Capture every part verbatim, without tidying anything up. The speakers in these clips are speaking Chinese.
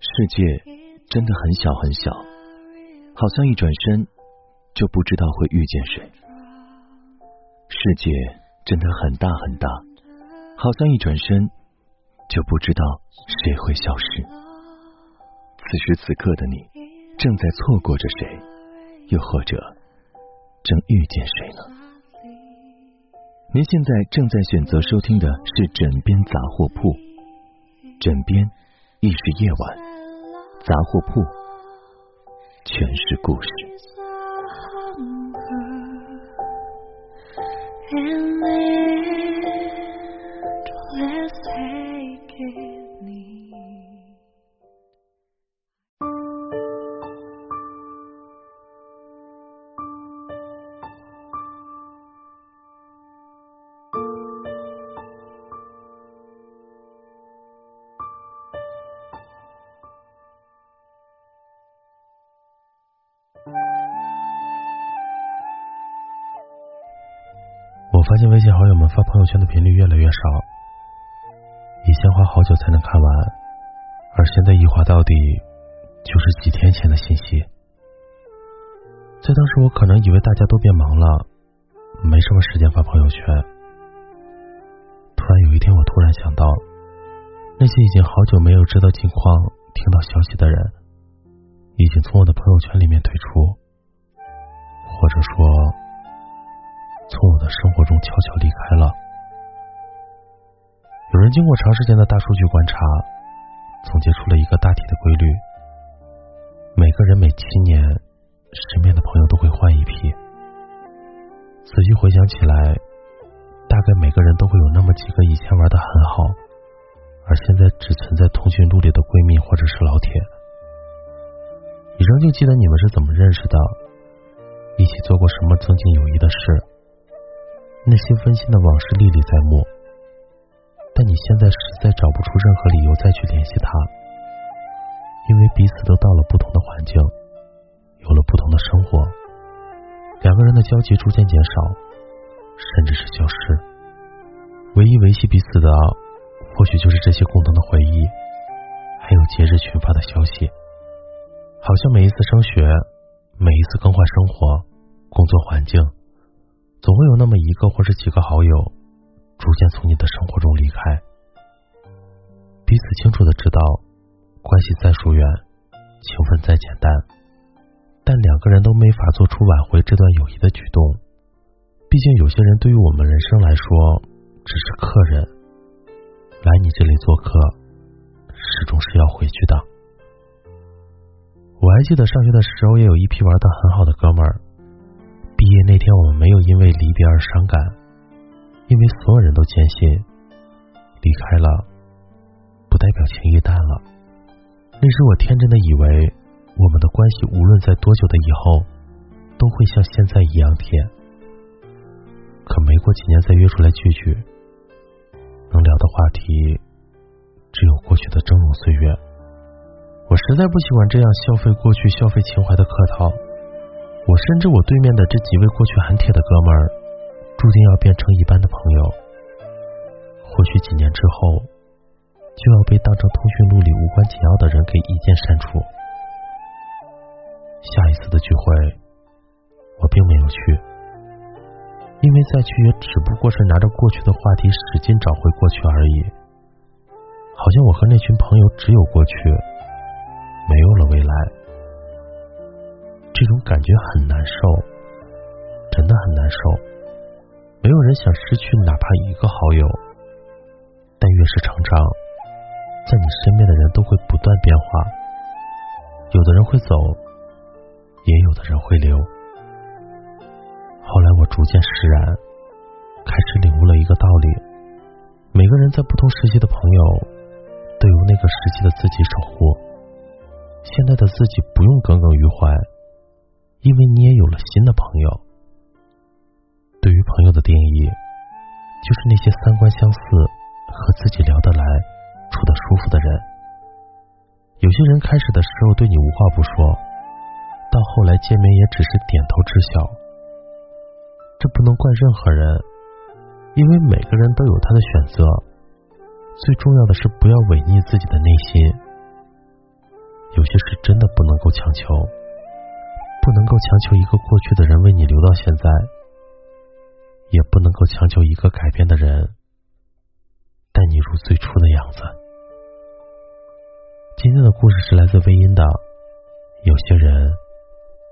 世界真的很小很小，好像一转身就不知道会遇见谁。世界真的很大很大，好像一转身就不知道谁会消失。此时此刻的你，正在错过着谁，又或者正遇见谁呢？您现在正在选择收听的是枕边杂货铺，枕边亦是夜晚，杂货铺全是故事。我发现微信好友们发朋友圈的频率越来越少，以前花好久才能看完，而现在一滑到底就是几天前的信息。在当时我可能以为大家都变忙了，没什么时间发朋友圈。突然有一天我突然想到，那些已经好久没有知道情况听到消息的人，已经从我的朋友圈里面退出，或者说从我的生活中悄悄离开了。有人经过长时间的大数据观察，总结出了一个大体的规律：每个人每七年身边的朋友都会换一批。仔细回想起来，大概每个人都会有那么几个以前玩得很好，而现在只存在通讯录里的闺蜜或者是老铁。你仍旧记得你们是怎么认识的，一起做过什么增进友谊的事，那些温馨的往事历历在目，但你现在实在找不出任何理由再去联系他，因为彼此都到了不同的环境，有了不同的生活，两个人的交集逐渐减少，甚至是消失。唯一维系彼此的，或许就是这些共同的回忆，还有节日群发的消息。好像每一次升学，每一次更换生活、工作环境，总会有那么一个或者几个好友逐渐从你的生活中离开。彼此清楚的知道，关系再疏远，情分再简单，但两个人都没法做出挽回这段友谊的举动。毕竟有些人对于我们人生来说只是客人，来你这里做客始终是要回去的。我还记得上学的时候也有一批玩得很好的哥们儿，毕业那天我们没有因为离别而伤感，因为所有人都坚信，离开了不代表情谊淡了。那时我天真的以为我们的关系无论在多久的以后都会像现在一样甜，可没过几年再约出来聚聚，能聊的话题只有过去的峥嵘岁月。我实在不喜欢这样消费过去消费情怀的客套，我深知我对面的这几位过去很铁的哥们儿，注定要变成一般的朋友，或许几年之后就要被当成通讯录里无关紧要的人给一键删除。下一次的聚会我并没有去，因为再去也只不过是拿着过去的话题使劲找回过去而已，好像我和那群朋友只有过去，没有了未来。这种感觉很难受，真的很难受。没有人想失去哪怕一个好友，但越是成长，在你身边的人都会不断变化，有的人会走，也有的人会留。后来我逐渐释然，开始领悟了一个道理：每个人在不同时期的朋友都有那个时期的自己守护，现在的自己不用耿耿于怀，因为你也有了新的朋友。对于朋友的定义，就是那些三观相似、和自己聊得来、处得舒服的人。有些人开始的时候对你无话不说，到后来见面也只是点头之笑。这不能怪任何人，因为每个人都有他的选择，最重要的是不要违逆自己的内心，有些事真的不能够强求，不能够强求一个过去的人为你留到现在，也不能够强求一个改变的人待你如最初的样子。今天的故事是来自微音的有些人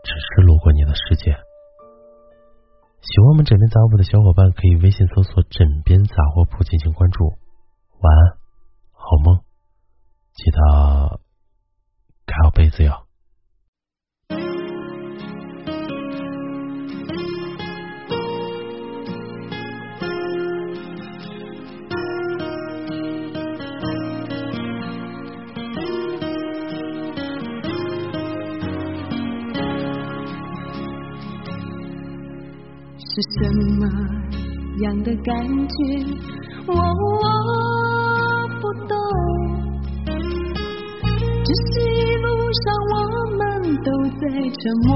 只是路过你的世界。喜欢我们枕边杂货铺的小伙伴可以微信搜索枕边杂货铺进行关注。晚安，好梦，记得盖好被子哟。是什么样的感觉，我我不懂，只是一路上我们都在沉默。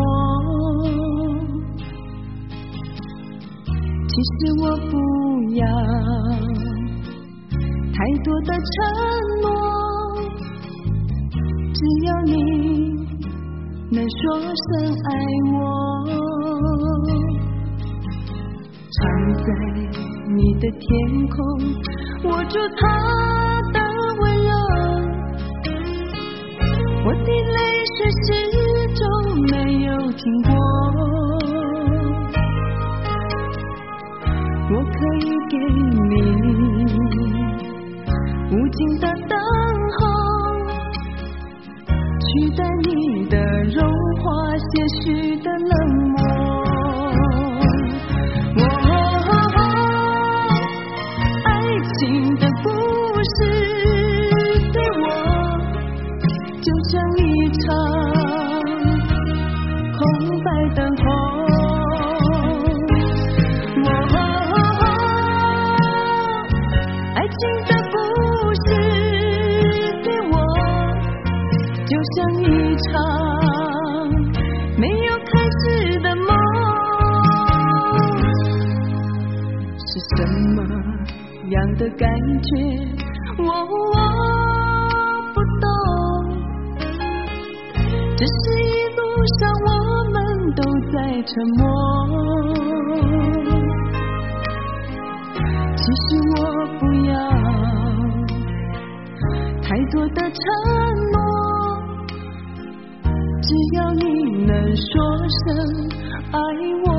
其实我不要太多的承诺，只要你能说声爱我。藏在你的天空，握住它的温柔，我的泪水始终没有停过。我可以给你无尽的等候，取代你的融化些许的冷漠。什么样的感觉，我我不懂，只是一路上我们都在沉默。其实我不要太多的承诺，只要你能说声爱我。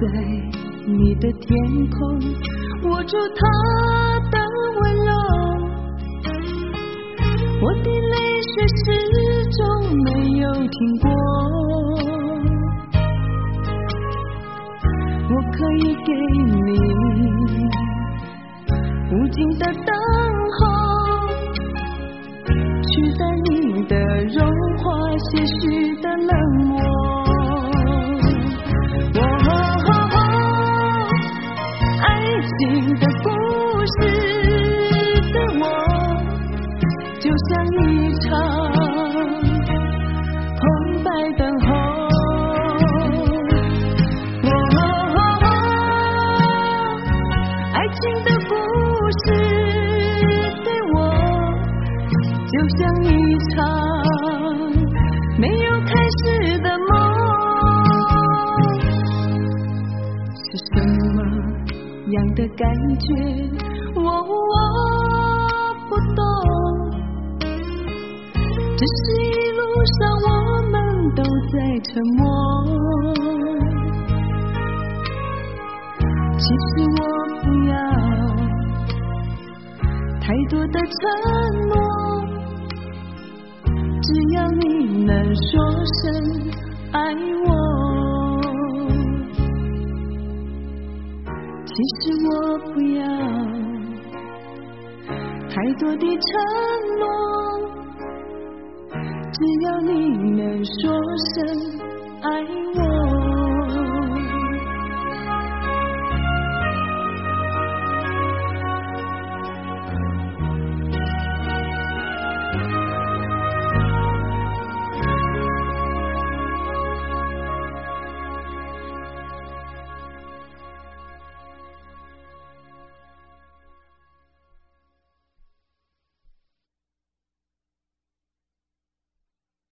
在你的天空，握住它的温柔，我的泪水始终没有停过。我可以给你无尽的等候，取代你的融化些许的冷漠。你的故事对我就像一场空白等候，我、哦哦哦、爱情的故事对我就像一场没有开始的梦。是什么样的感觉，我我不懂，只是一路上我们都在沉默。其实我不要太多的承诺，只要你能说声爱我。其实我不要太多的承诺，只要你能说声爱我。